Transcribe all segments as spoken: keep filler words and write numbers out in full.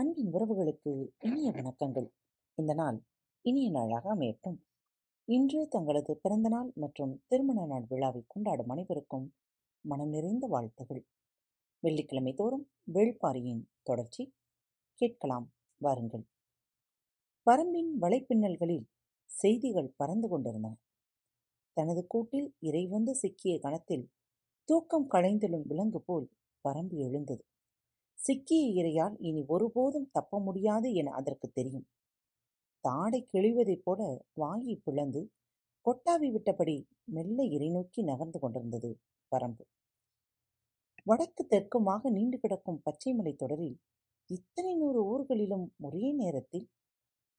அன்பின் உறவுகளுக்கு இனிய வணக்கங்கள். இந்த நாள் இனிய நாளாக அமையட்டும். இன்று தங்களது பிறந்த நாள் மற்றும் திருமண நாள் விழாவை கொண்டாடும் அனைவருக்கும் மனம் நிறைந்த வாழ்த்துகள். வெள்ளிக்கிழமை தோறும் வேள்பாரியின் தொடர்ச்சி கேட்கலாம், வாருங்கள். பரம்பின் வலைப்பின்னல்களில் செய்திகள் பறந்து கொண்டிருந்தன. தனது கூட்டில் இறைவந்து சிக்கிய கணத்தில் தூக்கம் களைந்தெழும் விலங்கு போல் பரம்பு எழுந்தது. சிக்கிய இரையால் இனி ஒருபோதும் தப்ப முடியாது என அதற்கு தெரியும். தாடை கிழிவதைப் போல வாங்கி பிளந்து கொட்டாவி விட்டபடி மெல்ல இறை நோக்கி நகர்ந்து கொண்டிருந்தது பரம்பு. வடக்கு தெற்குமாக நீண்டு கிடக்கும் பச்சை மலை தொடரில் இத்தனை நூறு ஊர்களிலும் ஒரே நேரத்தில்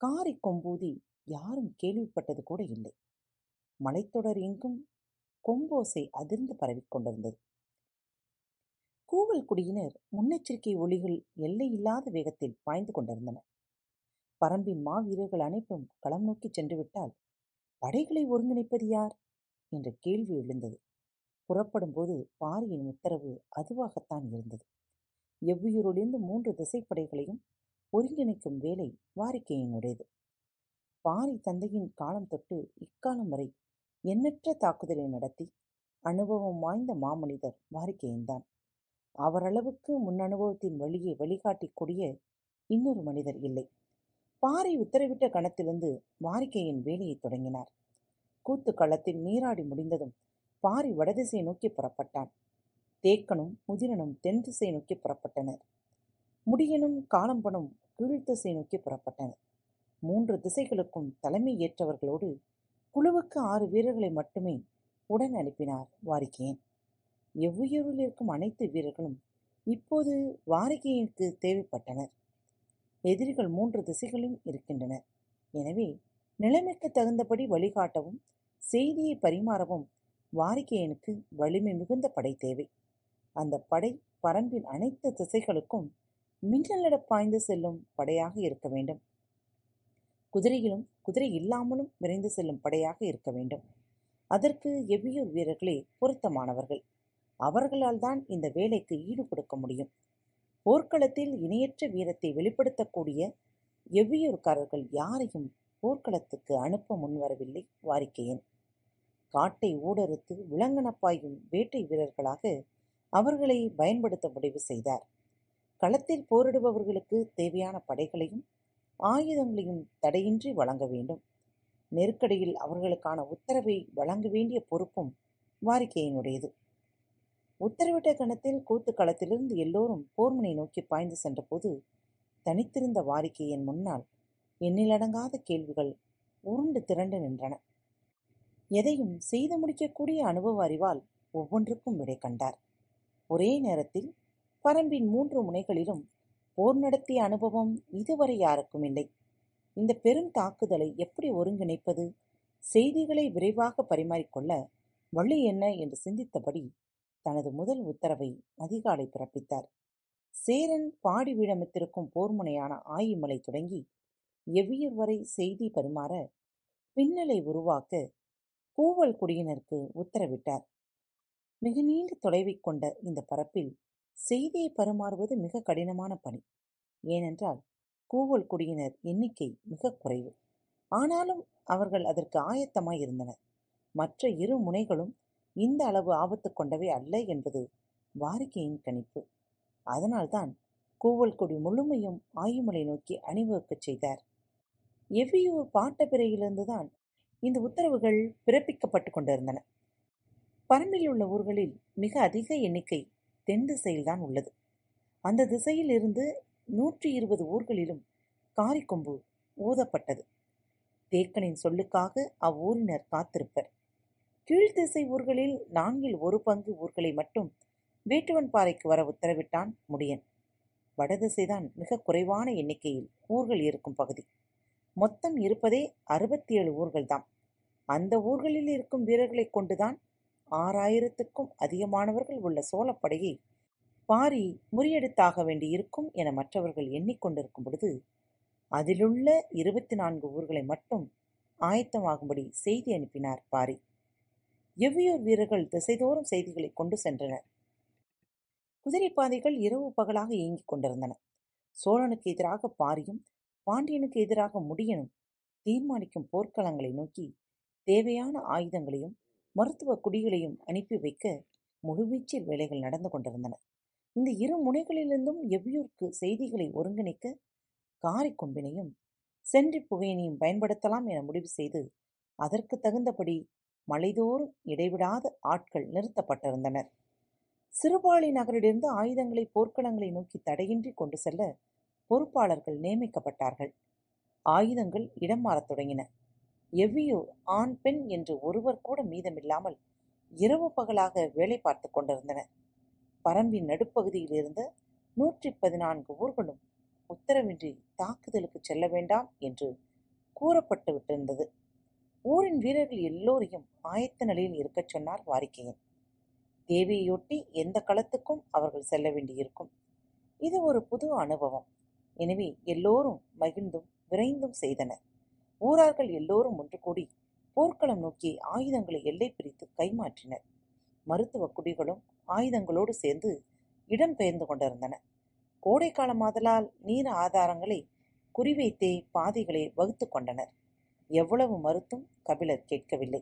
காரி கொம்பூதி யாரும் கேள்விப்பட்டது கூட இல்லை. மலைத்தொடர் எங்கும் கொம்போசை அதிர்ந்து பரவிக்கொண்டிருந்தது. கூவல் குடியினர் முன்னெச்சரிக்கை ஒளிகள் எல்லையில்லாத வேகத்தில் பாய்ந்து கொண்டிருந்தனர். பரம்பின் மாவீரர்கள் அனைத்தும் களம் நோக்கி சென்றுவிட்டால் படைகளை ஒருங்கிணைப்பது யார் என்ற கேள்வி எழுந்தது. புறப்படும் போது பாரியின் உத்தரவு அதுவாகத்தான் இருந்தது. எவ்வுயிரிலிருந்து மூன்று திசைப்படைகளையும் ஒருங்கிணைக்கும் வேலை வாரிக்கையினுடையது. பாரி தந்தையின் காலம் தொட்டு இக்காலம் வரை எண்ணற்ற தாக்குதலை நடத்தி அனுபவம் வாய்ந்த மாமனிதர் வாரிக்கையின்தான். அவரளவுக்கு முன் அனுபவத்தின் வழியை வழிகாட்டி கூடிய இன்னொரு மனிதர் இல்லை. பாரி உத்தரவிட்ட கணத்திலிருந்து வாரிக்கையின் வேலையை தொடங்கினார். கூத்து களத்தில் நீராடி முடிந்ததும் பாரி வடதிசை நோக்கி புறப்பட்டான். தேக்கனும் முதிரனும் தென் திசை நோக்கி புறப்பட்டனர். முடியனும் காலம்பனும் கீழ்த்திசை நோக்கி புறப்பட்டனர். மூன்று திசைகளுக்கும் தலைமை ஏற்றவர்களோடு குழுவுக்கு ஆறு வீரர்களை மட்டுமே உடன் அனுப்பினார் வாரிக்கையன். எவ்வுயிரில் இருக்கும் அனைத்து வீரர்களும் இப்போது வாரிக்கையனுக்கு தேவைப்பட்டனர். எதிரிகள் மூன்று திசைகளிலும் இருக்கின்றனர். எனவே நிலைமைக்கு தகுந்தபடி வழிகாட்டவும் செய்தியை பரிமாறவும் வாரிக்கையனுக்கு வலிமை மிகுந்த படை தேவை. அந்த படை பரம்பின் அனைத்து திசைகளுக்கும் மின்னலிட பாய்ந்து செல்லும் படையாக இருக்க வேண்டும். குதிரையிலும் குதிரை இல்லாமலும் விரைந்து செல்லும் படையாக இருக்க வேண்டும். அதற்கு எவ்வியூர் வீரர்களே பொருத்தமானவர்கள். அவர்களால் தான் இந்த வேலைக்கு ஈடு கொடுக்க முடியும். போர்க்களத்தில் இணையற்ற வீரத்தை வெளிப்படுத்தக்கூடிய எவ்வியூர்காரர்கள் யாரையும் போர்க்களத்துக்கு அனுப்ப முன்வரவில்லை வாரிக்கையன். காட்டை ஊடறுத்து விலங்கனப்பாயும் வேட்டை வீரர்களாக அவர்களை பயன்படுத்த முடிவு செய்தார். களத்தில் போரிடுபவர்களுக்கு தேவையான படைகளையும் ஆயுதங்களையும் தடையின்றி வழங்க வேண்டும். நெருக்கடியில் அவர்களுக்கான உத்தரவை வழங்க வேண்டிய பொறுப்பும் வாரிக்கையினுடையது. உத்தரவிட்ட கணத்தில் கூத்து களத்திலிருந்து எல்லோரும் போர்முனை நோக்கி பாய்ந்து சென்றபோது தனித்திருந்த வாரிக்கையின் முன்னால் எண்ணிலடங்காத கேள்விகள் உருண்டு திரண்டு நின்றன. எதையும் செய்து முடிக்கக்கூடிய அனுபவ அறிவால் ஒவ்வொன்றுக்கும் விடை கண்டார். ஒரே நேரத்தில் பரம்பின் மூன்று முனைகளிலும் போர் நடத்திய அனுபவம் இதுவரை யாருக்கும் இல்லை. இந்த பெரும் தாக்குதலை எப்படி ஒருங்கிணைப்பது, செய்திகளை விரைவாக பரிமாறிக்கொள்ள வழி என்ன என்று சிந்தித்தபடி தனது முதல் உத்தரவை அதிகாலை பிறப்பித்தார். சேரன் பாடி வீடமைத்திருக்கும் போர்முனையான ஆயிமலை தொடங்கி எவ்வியூர் வரை செய்தி பரிமாற பின்னலை உருவாக்க கூவல் குடியினருக்கு உத்தரவிட்டார். மிக நீண்ட தொலைவை கொண்ட இந்த பரப்பில் செய்தியை பரிமாறுவது மிக கடினமான பணி. ஏனென்றால் கூவல் குடியினர் எண்ணிக்கை மிக குறைவு. ஆனாலும் அவர்கள் அதற்கு ஆயத்தமாயிருந்தனர். மற்ற இரு முனைகளும் இந்த அளவு ஆபத்து கொண்டவை அல்ல என்பது வாரிக்கையின் கணிப்பு. அதனால்தான் கூவல் குடி முழுமையும் ஆயுமலை நோக்கி அணிவகுக்கச் செய்தார். எவ்வியூர் பாட்டப்பிறையிலிருந்துதான் இந்த உத்தரவுகள் பிறப்பிக்கப்பட்டு கொண்டிருந்தன. பரம்பில் உள்ள ஊர்களில் மிக அதிக எண்ணிக்கை தென் திசையில்தான் உள்ளது. அந்த திசையில் இருந்து நூற்றி இருபது ஊர்களிலும் காரிக்கொம்பு ஊதப்பட்டது. தேக்கனின் சொல்லுக்காக அவ்வூரினர் காத்திருப்பர். கீழ்த்திசை ஊர்களில் நான்கில் ஒரு பங்கு ஊர்களை மட்டும் வேட்டுவன் பாறைக்கு வர உத்தரவிட்டான் முடியன். வடதிசைதான் மிக குறைவான எண்ணிக்கையில் ஊர்கள் இருக்கும் பகுதி. மொத்தம் இருப்பதே அறுபத்தி ஏழு ஊர்கள்தான். அந்த ஊர்களில் இருக்கும் வீரர்களை கொண்டுதான் ஆறாயிரத்துக்கும் அதிகமானவர்கள் உள்ள சோழப்படையை பாரி முறியெடுத்தாக வேண்டியிருக்கும் என மற்றவர்கள் எண்ணிக்கொண்டிருக்கும் பொழுது அதிலுள்ள இருபத்தி நான்கு ஊர்களை மட்டும் ஆயத்தமாகும்படி செய்தி அனுப்பினார் பாரி. எவ்வியூர் வீரர்கள் திசைதோறும் செய்திகளை கொண்டு சென்றனர். குதிரைப்பாதைகள் இரவு பகலாக இயங்கிக் கொண்டிருந்தன. சோழனுக்கு எதிராக பாரியும் பாண்டியனுக்கு எதிராக முடியனும் தீர்மானிக்கும் போர்க்களங்களை நோக்கி தேவையான ஆயுதங்களையும் மருத்துவ குடிகளையும் அனுப்பி வைக்க முழுவீச்சில் வேலைகள் நடந்து கொண்டிருந்தன. இந்த இரு முனைகளிலிருந்தும் எவ்வியூருக்கு செய்திகளை ஒருங்கிணைக்க காரிக்கொம்பினையும் சென்றி புகையினையும் பயன்படுத்தலாம் என முடிவு செய்து அதற்கு தகுந்தபடி மலைதோறும் இடைவிடாத ஆட்கள் நிறுத்தப்பட்டிருந்தனர். சிறுபாளி நகரிலிருந்து ஆயுதங்களை போர்க்களங்களை நோக்கி தடையின்றி கொண்டு செல்ல பொறுப்பாளர்கள் நியமிக்கப்பட்டார்கள். ஆயுதங்கள் இடம் மாறத் தொடங்கின. எவ்வியூர் ஆண் பெண் என்று ஒருவர் கூட மீதமில்லாமல் இரவு பகலாக வேலை பார்த்து கொண்டிருந்தனர். பரம்பின் நடுப்பகுதியில் இருந்த நூற்றி பதினான்கு ஊர்களும் உத்தரவின்றி தாக்குதலுக்கு செல்ல வேண்டாம் என்று கூறப்பட்டு விட்டிருந்தது. ஊரின் வீரர்கள் எல்லோரையும் ஆயத்த நிலையில் இருக்கச் சொன்னார் வாரிக்கையன். தேவையொட்டி எந்த களத்துக்கும் அவர்கள் செல்ல வேண்டியிருக்கும். இது ஒரு புது அனுபவம். எனவே எல்லோரும் மகிழ்ந்தும் விரைந்தும் செய்தனர். ஊரார்கள் எல்லோரும் ஒன்று கூடி போர்க்களம் நோக்கி ஆயுதங்களை எல்லை பிரித்து கைமாற்றினர். மருத்துவ குடிகளும் ஆயுதங்களோடு சேர்ந்து இடம்பெயர்ந்து கொண்டிருந்தன. கோடைக்காலமாதலால் நீர் ஆதாரங்களை குறிவைத்தே பாதைகளை வகுத்து கொண்டனர். எவ்வளவு மருத்துவம் கபிலர் கேட்கவில்லை.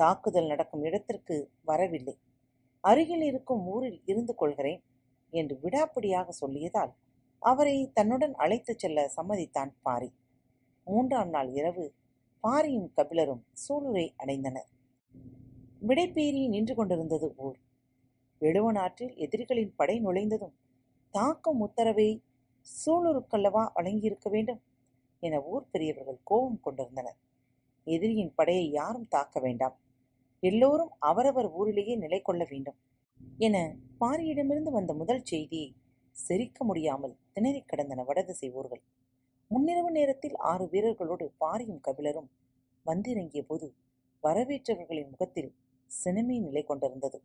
தாக்குதல் நடக்கும் இடத்திற்கு வரவில்லை. அருகில் இருக்கும் ஊரில் இருந்து கொள்கிறேன் என்று விடாப்பிடியாக சொல்லியதால் அவரை தன்னுடன் அழைத்து செல்ல சம்மதித்தான் பாரி. மூன்றாம் நாள் இரவு பாரியும் கபிலரும் சூலூரை அடைந்தனர். விடைபேறி நின்று கொண்டிருந்தது ஊர். எழுவனாற்றில் எதிரிகளின் படை நுழைந்ததும் தாக்கும் உத்தரவை சூலூருக்கல்லவா வழங்கியிருக்க வேண்டும் என ஊர் பெரியவர்கள் கோபம் கொண்டிருந்தனர். எதிரியின் படையை யாரும் தாக்க வேண்டாம், எல்லோரும் அவரவர் ஊரிலேயே நிலை கொள்ள வேண்டும் என பாரியிடமிருந்து வந்த முதல் செய்தியை செரிக்க முடியாமல் திணறி கடந்தன வடதிசை ஊர்கள். முன்னிரவு நேரத்தில் ஆறு வீரர்களோடு பாரியும் கபிலரும் வந்திறங்கிய போது வரவேற்றவர்களின் முகத்தில் சினமே நிலை கொண்டிருந்தது.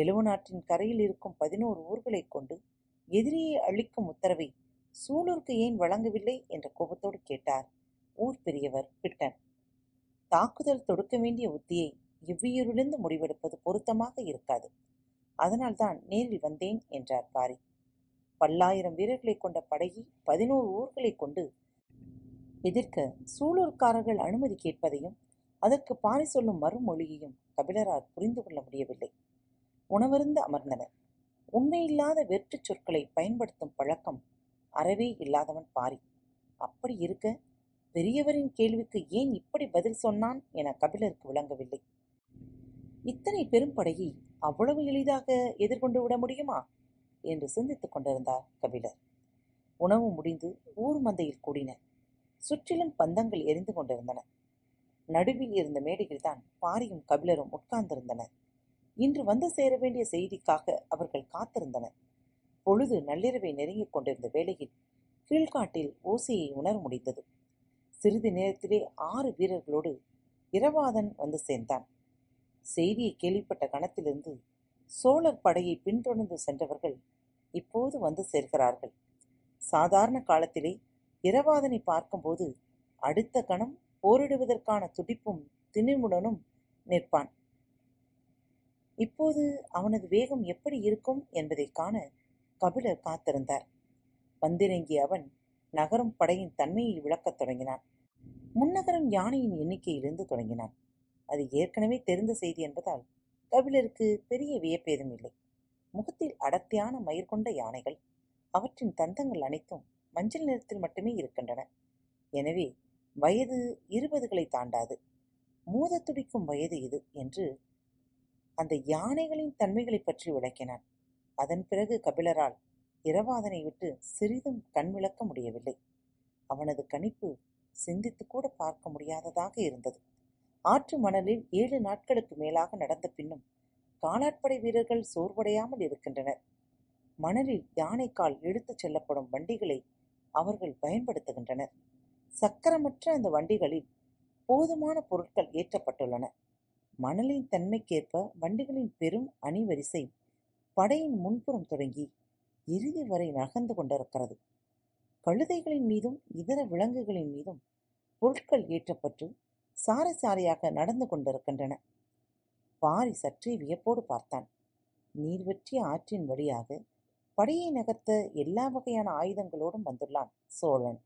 எழுவனாற்றின் கரையில் இருக்கும் பதினோரு ஊர்களை கொண்டு எதிரியை அழிக்கும் உத்தரவை சூலூருக்கு ஏன் வழங்கவில்லை என்ற கோபத்தோடு கேட்டார் ஊர் பெரியவர் பிட்டன். தாக்குதல் தொடுக்க வேண்டிய உத்தியை எவ்வியூரிலிருந்து முடிவெடுப்பது பொருத்தமாக இருக்காது, அதனால்தான் நேரில் வந்தேன் என்றார் பாரி. பல்லாயிரம் வீரர்களை கொண்ட படையை பதினோரு ஊர்களை கொண்டு எதிர்க்க சூலூர்காரர்கள் அனுமதி கேட்பதையும் அதற்கு பாரி சொல்லும் மறுமொழியையும் கபிலரார் புரிந்து கொள்ள முடியவில்லை. உணவருந்து அமர்ந்தனர். உண்மையில்லாத வெற்று சொற்களை பயன்படுத்தும் பழக்கம் அறவே இல்லாதவன் பாரி. அப்படி இருக்க பெரியவரின் கேள்விக்கு ஏன் இப்படி பதில் சொன்னான் என கபிலருக்கு விளங்கவில்லை. இத்தனை பெரும்படையை அவ்வளவு எளிதாக எதிர்கொண்டு விட முடியுமா என்று சிந்தித்துக் கொண்டிருந்தார் கபிலர். உணவு முடிந்து ஊர் மந்தையில் கூடினர். சுற்றிலும் பந்தங்கள் எரிந்து கொண்டிருந்தன. நடுவில் இருந்த மேடையில்தான் பாரியும் கபிலரும் உட்கார்ந்திருந்தனர். இன்று வந்து சேர வேண்டிய செய்திக்காக அவர்கள் காத்திருந்தனர். பொழுது நள்ளிரவை நெருங்கிக் கொண்டிருந்த வேளையில் கீழ்காட்டில் ஓசையை உணர முடிந்தது. சிறிது நேரத்திலே ஆறு வீரர்களோடு இரவாதன் வந்து சேர்ந்தான். செய்தியை கேள்விப்பட்ட கணத்திலிருந்து சோழர் படையை பின்தொடர்ந்து சென்றவர்கள் இப்போது வந்து சேர்கிறார்கள். சாதாரண காலத்திலே இரவாதனை பார்க்கும்போது அடுத்த கணம் போரிடுவதற்கான துடிப்பும் திணிவுடனும் நிற்பான். இப்போது அவனது வேகம் எப்படி இருக்கும் என்பதை காண கபிலர் காத்திருந்தார். வந்திறங்கிய அவன் நகரும் படையின் தன்மையை விளக்கத் தொடங்கினான். முன்னகரம் யானையின் எண்ணிக்கையிலிருந்து தொடங்கினான். அது ஏற்கனவே தெரிந்த செய்தி என்பதால் கபிலருக்கு பெரிய வியப்பேதும் இல்லை. முகத்தில் அடர்த்தியான மயிர் கொண்ட யானைகள், அவற்றின் தந்தங்கள் அனைத்தும் மஞ்சள் நிறத்தில் மட்டுமே இருக்கின்றன. எனவே வயது இருபதுகளை தாண்டாது. மூத துடிக்கும் வயது இது என்று அந்த யானைகளின் தன்மைகளை பற்றி விளக்கினான். அதன் பிறகு கபிலரால் இரவாதனை விட்டு சிறிதும் கண்விளக்க முடியவில்லை. அவனது கணிப்பு சிந்தித்து கூட பார்க்க முடியாததாக இருந்தது. ஆற்று மணலில் ஏழு நாட்களுக்கு மேலாக நடந்த பின்னும் காலாட்படை வீரர்கள் சோர்வடையாமல் இருக்கின்றனர். மணலில் யானைக்கால் இழுத்துச் செல்லப்படும் வண்டிகளை அவர்கள் பயன்படுத்துகின்றனர். சக்கரமற்ற அந்த வண்டிகளில் போதுமான பொருட்கள் ஏற்றப்பட்டுள்ளன. மணலின் தன்மைக்கேற்ப வண்டிகளின் பெரும் அணிவரிசை படையின் முன்புறம் தொடங்கி இறுதி வரை நகர்ந்து கொண்டிருக்கிறது. கழுதைகளின் மீதும் இதர விலங்குகளின் மீதும் பொருட்கள் ஏற்றப்பட்டு சாரை சாரையாக நடந்து கொண்டிருக்கின்றன. பாரி சற்றே வியப்போடு பார்த்தான். நீர்வற்றிய ஆற்றின் வழியாக படையை நகர்த்த எல்லா வகையான ஆயுதங்களோடும் வந்துள்ளான் சோழன்.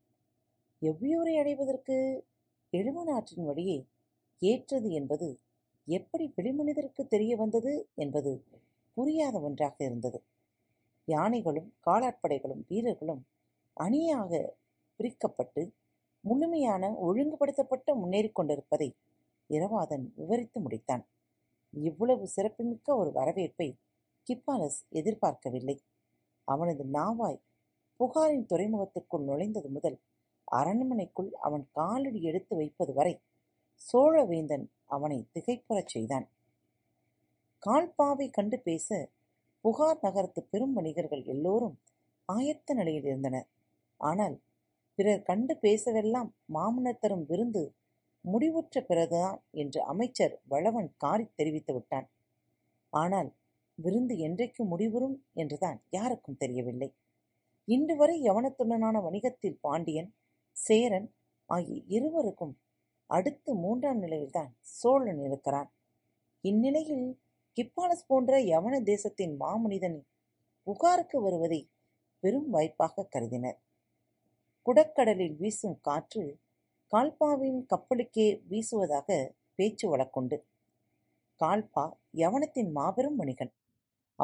எவ்வியூரை அடைவதற்கு எழும நாட்டின் வழியே ஏற்றது என்பது எப்படி வெளிமனிதருக்கு தெரிய வந்தது என்பது புரியாத ஒன்றாக இருந்தது. யானைகளும் காலாட்படைகளும் வீரர்களும் அணியாக பிரிக்கப்பட்டு முழுமையான ஒழுங்குபடுத்தப்பட்ட முன்னேறி கொண்டிருப்பதை இரவாதன் விவரித்து முடித்தான். இவ்வளவு சிறப்புமிக்க ஒரு வரவேற்பை கிப்பாலஸ் எதிர்பார்க்கவில்லை. அவனது நாவாய் புகாரின் துறைமுகத்திற்குள் நுழைந்தது முதல் அரண்மனைக்குள் அவன் காலடி எடுத்து வைப்பது வரை சோழவேந்தன் அவனை திகைப்புறச் செய்தான். கால்பாவை கண்டு பேச புகார் நகரத்து பெரும் வணிகர்கள் எல்லோரும் ஆயத்த நிலையில் இருந்தனர். ஆனால் பிறர் கண்டு பேசவெல்லாம் மாமனர் தரும் விருந்து முடிவுற்ற பிறகுதான் என்று அமைச்சர் வளவன் காரி தெரிவித்து விட்டான். ஆனால் விருந்து என்றைக்கு முடிவுறும் என்றுதான் யாருக்கும் தெரியவில்லை. இன்று வரை யவனத்துடனான வணிகத்தில் பாண்டியன் சேரன் ஆகிய இருவருக்கும் அடுத்து மூன்றாம் நிலையில்தான் சோழன் இருக்கிறான். இந்நிலையில் கிப்பாலஸ் போன்ற யவன தேசத்தின் மாமுனிதன் புகாருக்கு வருவதை பெரும் வாய்ப்பாக கருதினர். குடக்கடலில் வீசும் காற்று கால்பாவின் கப்பலுக்கே வீசுவதாக பேச்சு வழக்குண்டு. கால்பா யவனத்தின் மாபெரும் வணிகன்.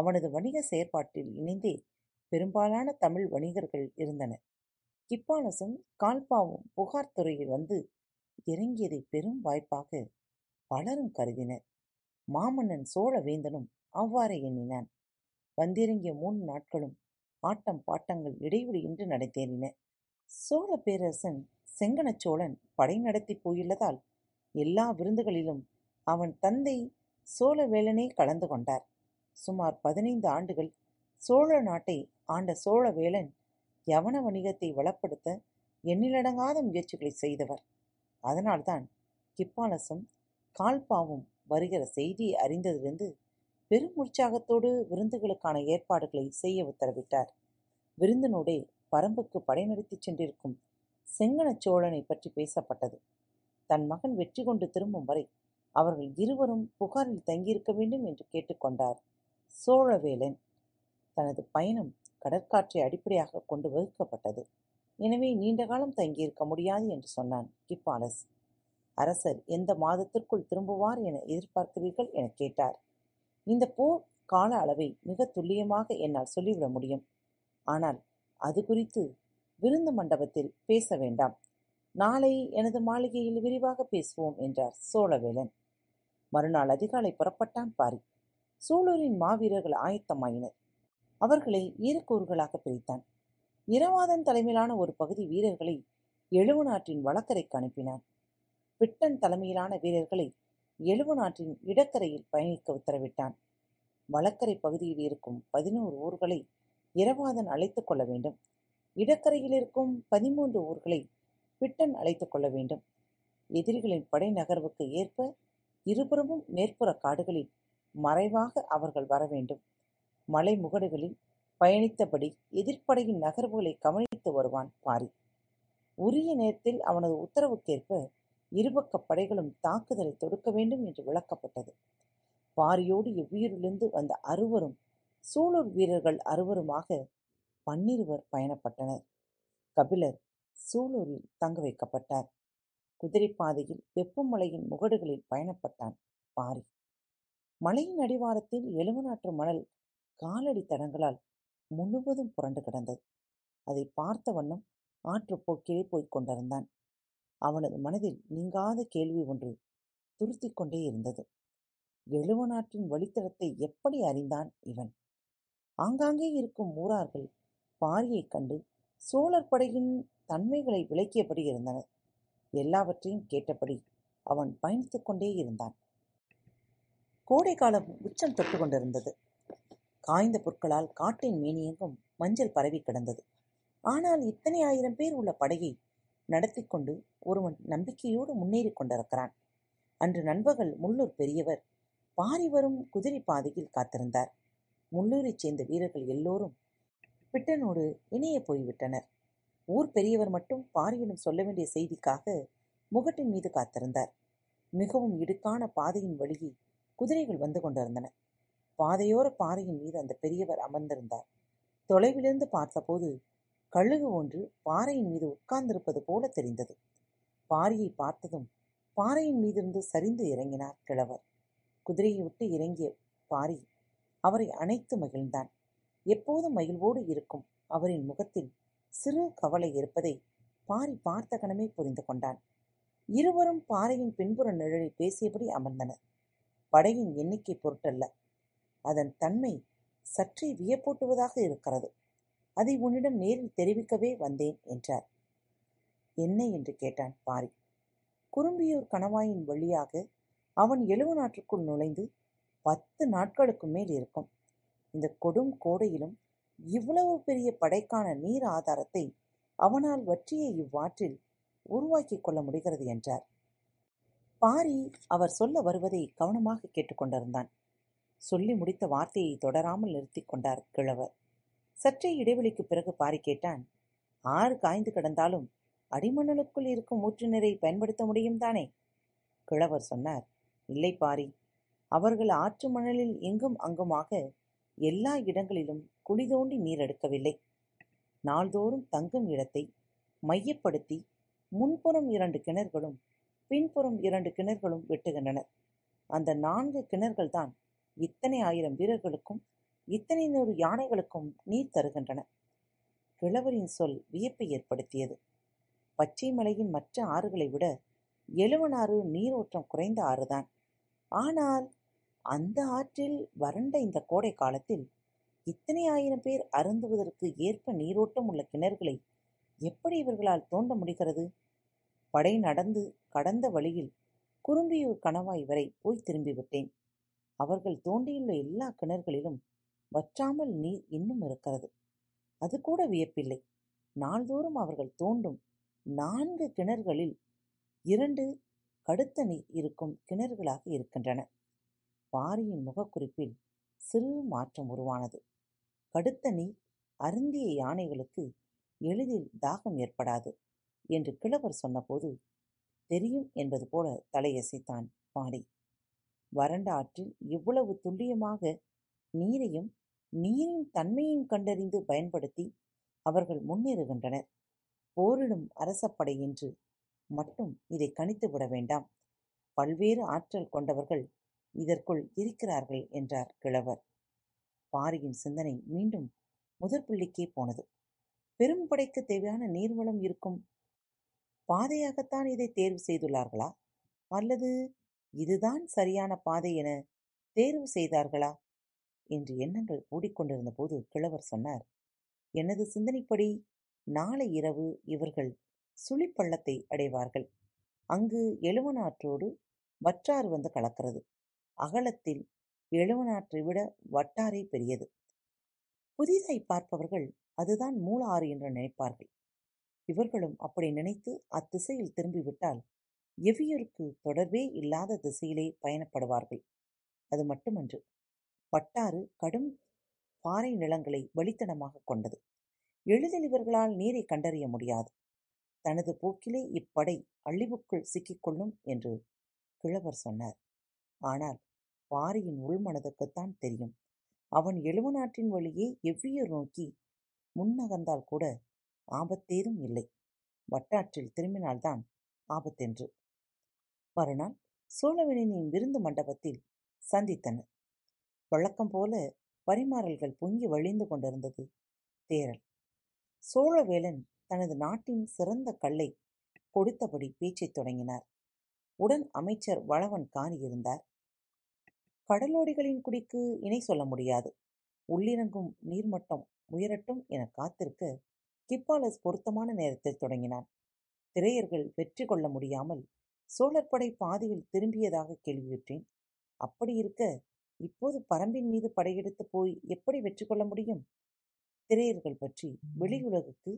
அவனது வணிக செயற்பாட்டில் இணைந்தே பெரும்பாலான தமிழ் வணிகர்கள் இருந்தனர். கிப்பாலஸும் கால்பாவும் புகார் துறையில் வந்து இறங்கியதை பெரும் வாய்ப்பாக பலரும் கருதினர். மாமன்னன் சோழவேந்தனும் அவ்வாறே எண்ணினான். வந்திறங்கிய மூன்று நாட்களும் ஆட்டம் பாட்டங்கள் இடைவெளியின்றி நடைபெறின. சோழ பேரரசன் செங்கனச்சோழன் படை நடத்தி போயுள்ளதால் எல்லா விருந்துகளிலும் அவன் தந்தை சோழவேலனே கலந்து கொண்டார். சுமார் பதினைந்து ஆண்டுகள் சோழ நாட்டை ஆண்ட சோழவேலன் யவன வணிகத்தை வளப்படுத்த எண்ணிலடங்காத முயற்சிகளை செய்தவர். அதனால்தான் கிப்பாலஸும் கால்பாவும் வருகிற செய்தி அறிந்ததிலிருந்து பெரும் உற்சாகத்தோடு விருந்துகளுக்கான ஏற்பாடுகளை செய்ய உத்தரவிட்டார். விருந்தினோடே பரம்புக்கு படை நடத்தி சென்றிருக்கும் செங்கனச்சோழனை பற்றி பேசப்பட்டது. தன் மகன் வெற்றி கொண்டு திரும்பும் வரை அவர்கள் இருவரும் புகாரில் தங்கியிருக்க வேண்டும் என்று கேட்டுக்கொண்டார் சோழவேலன். தனது பயணம் கடற்காற்றை அடிப்படையாக கொண்டு வகுக்கப்பட்டது. எனவே நீண்டகாலம் தங்கியிருக்க முடியாது என்று சொன்னான் கிப்பாலஸ். அரசர் எந்த மாதத்திற்குள் திரும்புவார் என எதிர்பார்க்கிறீர்கள் என கேட்டார். இந்த போர் கால அளவை மிக துல்லியமாக என்னால் சொல்லிவிட முடியும். ஆனால் அது குறித்து விருந்து மண்டபத்தில் பேச வேண்டாம். நாளை எனது மாளிகையில் விரிவாக பேசுவோம் என்றார் சோழவேலன். மறுநாள் அதிகாலை புறப்பட்டான் பாரி. சூலூரின் மாவீரர்கள் ஆயத்தமாயினர். அவர்களை ஈரக்கூறுகளாக பிரித்தான். இரவாதன் தலைமையிலான ஒரு பகுதி வீரர்களை எழுவு நாட்டின் வழக்கரைக்கு அனுப்பினான். பிட்டன் தலைமையிலான வீரர்களை எழுவு நாட்டின் இடக்கரையில் பயணிக்க உத்தரவிட்டான். வழக்கரை பகுதியில் இருக்கும் பதினோரு ஊர்களை இரவாதன் அழைத்து கொள்ள வேண்டும். இடக்கரையில் இருக்கும் பதிமூன்று ஊர்களை பிட்டன் அழைத்து கொள்ள வேண்டும். எதிரிகளின் படை நகர்வுக்கு ஏற்ப இருபுறமும் மேற்புற காடுகளில் மறைவாக அவர்கள் வர வேண்டும். மலை முகடுகளில் பயணித்தபடி எதிர்ப்படையின் நகர்வுகளை கவனித்து வருவான் பாரி. உரிய நேரத்தில் அவனது உத்தரவுக்கேற்ப இருபக்க படைகளும் தாக்குதலை தொடுக்க வேண்டும் என்று விளக்கப்பட்டது. பாரியோடு எவ்வியூரிலிருந்து வந்த அறுவரும் சூலூர் வீரர்கள் அறுவருமாக பன்னிருவர் பயணப்பட்டனர். கபிலர் சூலூரில் தங்க வைக்கப்பட்டார். குதிரைப்பாதையில் வெப்பமலையின் முகடுகளில் பயணப்பட்டான் பாரி. மலையின் அடிவாரத்தில் எழுவநாற்று மணல் காலடி தடங்களால் முழுவதும் புரண்டு கிடந்தது. அதை பார்த்த வண்ணம் ஆற்றுப்போக்கிலே போய்க் கொண்டிருந்தான். அவனது மனதில் நீங்காத கேள்வி ஒன்று துருத்தி கொண்டே இருந்தது. எழுவ நாட்டின் வழித்தடத்தை எப்படி அறிந்தான் இவன்? ஆங்காங்கே இருக்கும் ஊரார்கள் பாரியைக் கண்டு சோழர் படையின் தன்மைகளை விளக்கியபடி இருந்தனர். எல்லாவற்றையும் கேட்டபடி அவன் பயணித்து கொண்டே இருந்தான். கோடைக்காலம் உச்சம் தொட்டு கொண்டிருந்தது. காய்ந்த புற்களால் காட்டின் மேனியெங்கும் மஞ்சள் பரவி கிடந்தது. ஆனால் இத்தனை ஆயிரம் பேர் உள்ள படையை நடத்தி கொண்டு ஒருவன் நம்பிக்கையோடு முன்னேறி கொண்டிருக்கிறான். அன்று நண்பகல் முள்ளூர் பெரியவர் பாரி வரும் குதிரை பாதையில் காத்திருந்தார். முள்ளூரைச் சேர்ந்த வீரர்கள் எல்லோரும் பிட்டனோடு இணைய போய்விட்டனர். ஊர் பெரியவர் மட்டும் பாரியிடம் சொல்ல வேண்டிய செய்திக்காக முகட்டின் மீது காத்திருந்தார். மிகவும் இடுக்கான பாதையின் வழியே குதிரைகள் வந்து கொண்டிருந்தன. பாதையோர பாறையின் மீது அந்த பெரியவர் அமர்ந்திருந்தார். தொலைவிலிருந்து பார்த்தபோது கழுகு ஒன்று பாறையின் மீது உட்கார்ந்திருப்பது போல தெரிந்தது. பாரியை பார்த்ததும் பாறையின் மீதிருந்து சரிந்து இறங்கினார் கிழவர். குதிரையை விட்டு இறங்கிய பாரி அவரை அணைத்து மகிழ்ந்தான். எப்போதும் மகிழ்வோடு இருக்கும் அவரின் முகத்தில் சிறு கவலை இருப்பதை பாரி பார்த்த கணமே புரிந்து கொண்டான். இருவரும் பாறையின் பின்புற நிழலில் பேசியபடி அமர்ந்தனர். படையின் எண்ணிக்கை பொருட்டல்ல, அதன் தன்மை சற்றே வியப்பூட்டுவதாக இருக்கிறது. அதை உன்னிடம் நேரில் தெரிவிக்கவே வந்தேன் என்றார். என்ன என்று கேட்டான் பாரி. குறும்பியூர் கணவாயின் வழியாக அவன் எழுவ நாட்டிற்குள் நுழைந்து பத்து நாட்களுக்கு மேல் இருக்கும். இந்த கொடும் கோடையிலும் இவ்வளவு பெரிய படைக்கான நீர் ஆதாரத்தை அவனால் வற்றிய இவ்வாற்றில் உருவாக்கி கொள்ள முடிகிறது என்றார். பாரி அவர் சொல்ல வருவதை கவனமாக கேட்டுக்கொண்டிருந்தான். சொல்லி முடித்த வார்த்தையை தொடராமல் நிறுத்தி கொண்டார் கிழவர். சற்றே இடைவெளிக்கு பிறகு பாரி கேட்டான், ஆறு காய்ந்து கிடந்தாலும் அடிமணலுக்குள் இருக்கும் ஊற்று நீரை பயன்படுத்த முடியும் தானே? கிழவர் சொன்னார், இல்லை பாரி, அவர்கள் ஆற்று மணலில் எங்கும் அங்குமாக எல்லா இடங்களிலும் குழி தோண்டி நீர் எடுக்கவில்லை. நாள்தோறும் தங்கும் இடத்தை மையப்படுத்தி முன்புறம் இரண்டு கிணறுகளும் பின்புறம் இரண்டு கிணறுகளும் வெட்டுகின்றனர். அந்த நான்கு கிணறுகள் தான் இத்தனை ஆயிரம் வீரர்களுக்கும் இத்தனை நூறு யானைகளுக்கும் நீர் தருகின்றன. கிழவரின் சொல் வியப்பை ஏற்படுத்தியது. பச்சை மலையின் மற்ற ஆறுகளை விட எழுவனாறு நீரோட்டம் குறைந்த ஆறுதான். ஆனால் அந்த ஆற்றில் வறண்ட இந்த கோடை காலத்தில் இத்தனை ஆயிரம் பேர் அருந்துவதற்கு ஏற்ப நீரோட்டம் உள்ள கிணறுகளை எப்படி இவர்களால் தோண்ட முடிகிறது? படை நடந்து கடந்த வழியில் குறும்பியூர் கணவாய் வரை போய் திரும்பிவிட்டேன். அவர்கள் தோண்டியுள்ள எல்லா கிணறுகளிலும் வற்றாமல் நீர் இன்னும் இருக்கிறது. அது கூட வியப்பில்லை. நாள்தோறும் அவர்கள் தோண்டும் நான்கு கிணறுகளில் இரண்டு கடுத்த நீர் இருக்கும் கிணறுகளாக இருக்கின்றன. பாரியின் முகக்குறிப்பில் சிறு மாற்றம் உருவானது. கடுத்த நீர் அருந்திய யானைகளுக்கு எளிதில் தாகம் ஏற்படாது என்று கிழவர் சொன்னபோது தெரியும் என்பது போல தலையசைத்தான் பாரி. வறண்ட ஆற்றில் இவ்வளவு துல்லியமாக நீரையும் நீரின் தன்மையும் கண்டறிந்து பயன்படுத்தி அவர்கள் முன்னேறுகின்றனர். போரிடும் அரசப்படை என்று மட்டும் இதை கணித்துவிட வேண்டாம். பல்வேறு ஆற்றல் கொண்டவர்கள் இதற்குள் இருக்கிறார்கள் என்றார் கிழவர். பாரியின் சிந்தனை மீண்டும் முதற் புள்ளிக்கே போனது. பெரும் படைக்கு தேவையான நீர்வளம் இருக்கும் பாதையாகத்தான் இதை தேர்வு செய்துள்ளார்களா, அல்லது இதுதான் சரியான பாதை என தேர்வு செய்தார்களா என்று எண்ணங்கள் ஓடிக்கொண்டிருந்த போது கிழவர் சொன்னார், எனது சிந்தனைப்படி நாளை இரவு இவர்கள் சுழிப்பள்ளத்தை அடைவார்கள். அங்கு எழுவனாற்றோடு வற்றாறு வந்து கலக்கிறது. அகலத்தில் எழுவனாற்றை விட வட்டாரே பெரியது. புதிதாய் பார்ப்பவர்கள் அதுதான் மூல ஆறு என்று நினைப்பார்கள். இவர்களும் அப்படி நினைத்து அத்திசையில் திரும்பிவிட்டால் எவ்வியூருக்கு தொடர்பே இல்லாத திசையிலே பயணப்படுவார்கள். அது மட்டுமன்று, வட்டாறு கடும் பாறை நிலங்களை வழித்தனமாக கொண்டது. எளிதில் இவர்களால் நீரை கண்டறிய முடியாது. தனது போக்கிலே இப்படை அழிவுக்குள் சிக்கிக்கொள்ளும் என்று கிழவர் சொன்னார். ஆனால் பாரியின் உள்மனதுக்குத்தான் தெரியும். அவன் எழுவனாற்றின் வழியே எவ்வியூர் நோக்கி முன்னகர்ந்தால் கூட ஆபத்தேதும் இல்லை. வட்டாற்றில் திரும்பினால்தான் ஆபத்தென்று. மறுநாள் சோழவேனின் விருந்து மண்டபத்தில் சந்தித்தனர். வழக்கம் போல பரிமாறல்கள் பொங்கி வழிந்து கொண்டிருந்தது தேரல். சோழவேலன் தனது நாட்டின் சிறந்த கல்லை கொடுத்தபடி பேச்சை தொடங்கினார். உடன் அமைச்சர் வளவன் காரி இருந்தார். கடலோடிகளின் குடிக்கு இணை சொல்ல முடியாது. உள்ளிறங்கும் நீர்மட்டம் உயரட்டும் என காத்திருக்க கிப்பாலஸ் பொருத்தமான நேரத்தில் தொடங்கினான். திரையர்கள் வெற்றி கொள்ள முடியாமல் சோழற்படை பாதியில் திரும்பியதாக கேள்வியுற்றேன். அப்படி இருக்க இப்போது பரம்பின் மீது படையெடுத்து போய் எப்படி வெற்றி கொள்ள முடியும்? திரையர்கள் பற்றி வெளியுலகுக்கு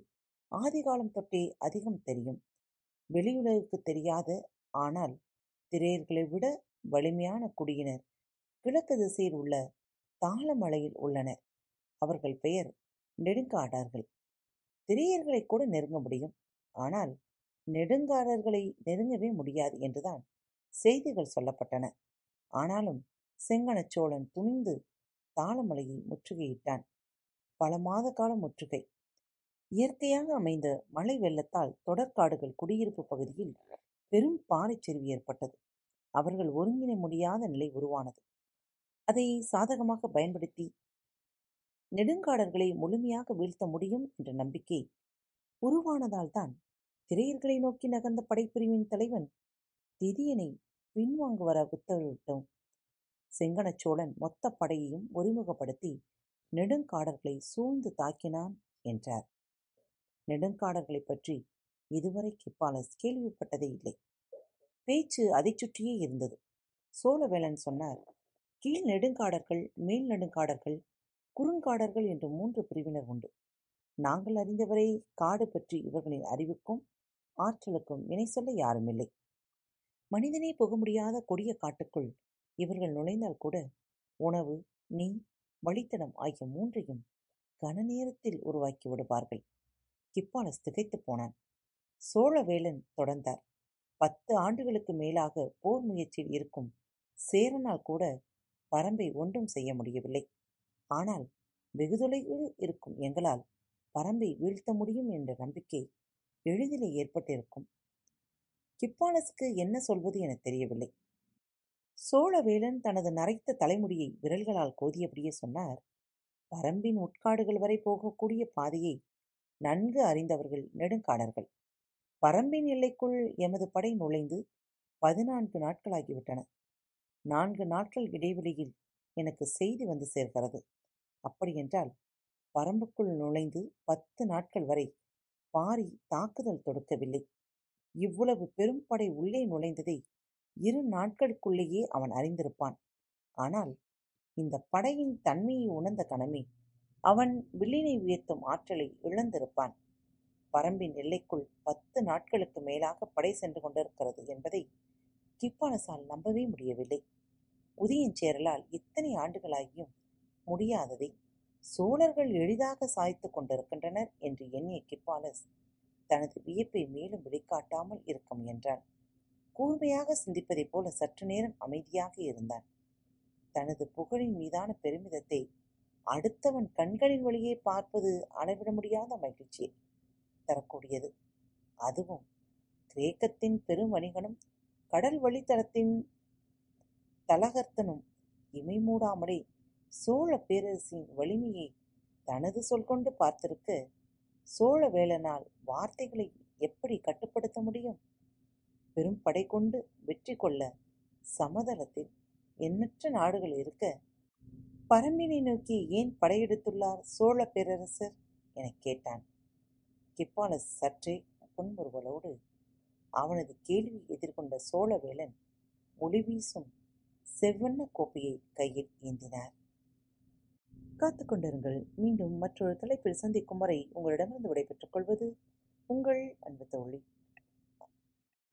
ஆதிகாலம் தொட்டே அதிகம் தெரியும். வெளியுலகுக்கு தெரியாத ஆனால் திரையர்களை விட வலிமையான குடியினர் கிழக்கு திசையில் உள்ள தாளமலையில் உள்ளனர். அவர்கள் பெயர் நெடுங்காடார்கள். திரையர்களை கூட நெருங்க முடியும், ஆனால் நெடுங்காடர்களை நெருங்கவே முடியாது என்றுதான் செய்திகள் சொல்லப்பட்டன. ஆனாலும் செங்கணச்சோழன் துணிந்து தாளமலையை முற்றுகையிட்டான். பல மாத கால முற்றுகை. இயற்கையாக அமைந்த மழை வெள்ளத்தால் தொடர்காடுகள் குடியிருப்பு பகுதியில் பெரும் பாறைச்சரிவு ஏற்பட்டது. அவர்கள் ஒருங்கிணை முடியாத நிலை உருவானது. அதை சாதகமாக பயன்படுத்தி நெடுங்காடர்களை முழுமையாக வீழ்த்த முடியும் என்ற நம்பிக்கை உருவானதால் தான் திரையர்களை நோக்கி நகர்ந்த படைப்பிரிவின் தலைவன் திதியனை பின்வாங்க வர உத்தரவிட்டோம். செங்கணச்சோழன் மொத்த படையையும் ஒருமுகப்படுத்தி நெடுங்காடர்களை சூழ்ந்து தாக்கினான் என்றார். நெடுங்காடர்களை பற்றி இதுவரை கிப்பாலஸ் கேள்விப்பட்டதே இல்லை. பேச்சு அதை சுற்றியே இருந்தது. சோழவேளன் சொன்னார், கீழ் நெடுங்காடர்கள், மேல் நெடுங்காடர்கள், குறுங்காடர்கள் என்று மூன்று பிரிவினர் உண்டு. நாங்கள் அறிந்தவரை காடு பற்றி இவர்களின் அறிவுக்கும் ஆற்றலுக்கும் இணை சொல்ல யாருமில்லை. மனிதனே போக முடியாத கொடிய காட்டுக்குள் இவர்கள் நுழைந்தால் கூட உணவு, நீர், வழித்தடம் ஆகிய மூன்றையும் கன நேரத்தில் உருவாக்கி விடுவார்கள். கிப்பாலஸ் திகைத்து போனான். சோழவேளன் தொடர்ந்தார், பத்து ஆண்டுகளுக்கு மேலாக போர் முயற்சியில் இருக்கும் சேரனால் கூட பரம்பை ஒன்றும் செய்ய முடியவில்லை. ஆனால் வெகு தொலைவில் இருக்கும் எங்களால் பரம்பை வீழ்த்த முடியும் என்ற நம்பிக்கை எளிதிலே ஏற்பட்டிருக்கும். கிப்பாலஸுக்கு என்ன சொல்வது என தெரியவில்லை. சோழவேளன் தனது நரைத்த தலைமுடியை விரல்களால் கோதியபடியே சொன்னார், பரம்பின் உட்காடுகள் வரை போகக்கூடிய பாதையை நன்கு அறிந்தவர்கள் நெடுங்காடர்கள். பரம்பின் எல்லைக்குள் எமது படை நுழைந்து பதினான்கு நாட்களாகிவிட்டன. நான்கு நாட்கள் இடைவெளியில் எனக்கு செய்தி வந்து சேர்கிறது. அப்படியென்றால் பரம்புக்குள் நுழைந்து பத்து நாட்கள் வரை பாரி தாக்குதல் தொடுக்கவில்லை. இவ்வளவு பெரும் படை உள்ளே நுழைந்ததை இரு நாட்களுக்குள்ளேயே அவன் அறிந்திருப்பான். ஆனால் இந்த படையின் தன்மையை உணர்ந்த கணமே அவன் வில்லினை உயர்த்தும் ஆற்றலை இழந்திருப்பான். பரம்பின் எல்லைக்குள் பத்து நாட்களுக்கு மேலாக படை சென்று கொண்டிருக்கிறது என்பதை கிப்பாலஸால் நம்பவே முடியவில்லை. உதயஞ்சேரலால் இத்தனை ஆண்டுகளாகியும் முடியாததை சோழர்கள் எளிதாக சாய்த்து கொண்டிருக்கின்றனர் என்று எண்ணிய கிப்பாலஸ் தனது வியப்பை மேலும் வெளிக்காட்டாமல் இருக்க முயன்றான். கூர்மையாக சிந்திப்பதைப் போல சற்று நேரம் அமைதியாக இருந்தான். தனது புகழின் மீதான பெருமிதத்தை அடுத்தவன் கண்களின் வழியே பார்ப்பது அளவிட முடியாத மகிழ்ச்சியை தரக்கூடியது. அதுவும் கிரேக்கத்தின் பெரும் வணிகனும் கடல் வழித்தடத்தின் தலகர்த்தனும் இமை மூடாமலே சோழ பேரரசின் வலிமையை தனது சொல்கொண்டு பார்த்திருக்க சோழவேளனால் வார்த்தைகளை எப்படி கட்டுப்படுத்த முடியும்? பெரும் படை கொண்டு வெற்றி கொள்ள சமதளத்தில் எண்ணற்ற நாடுகள் இருக்க பரம்பினை நோக்கி ஏன் படையெடுத்துள்ளார் சோழ பேரரசர் என கேட்டான். கிப்பாலஸ் சற்றே புன்முறுவலோடு அவனது கேள்வி எதிர்கொண்ட சோழவேளன் ஒளிவீசும் செவ்வண்ண கோப்பையை கையில் ஏந்தினார். காத்து கொண்டிருங்கள். மீண்டும் மற்றொரு தலைப்பில் சந்திக்கும் வரை உங்களிடமிருந்து விடைபெற்றுக் கொள்வது உங்கள் அன்பு தோழி.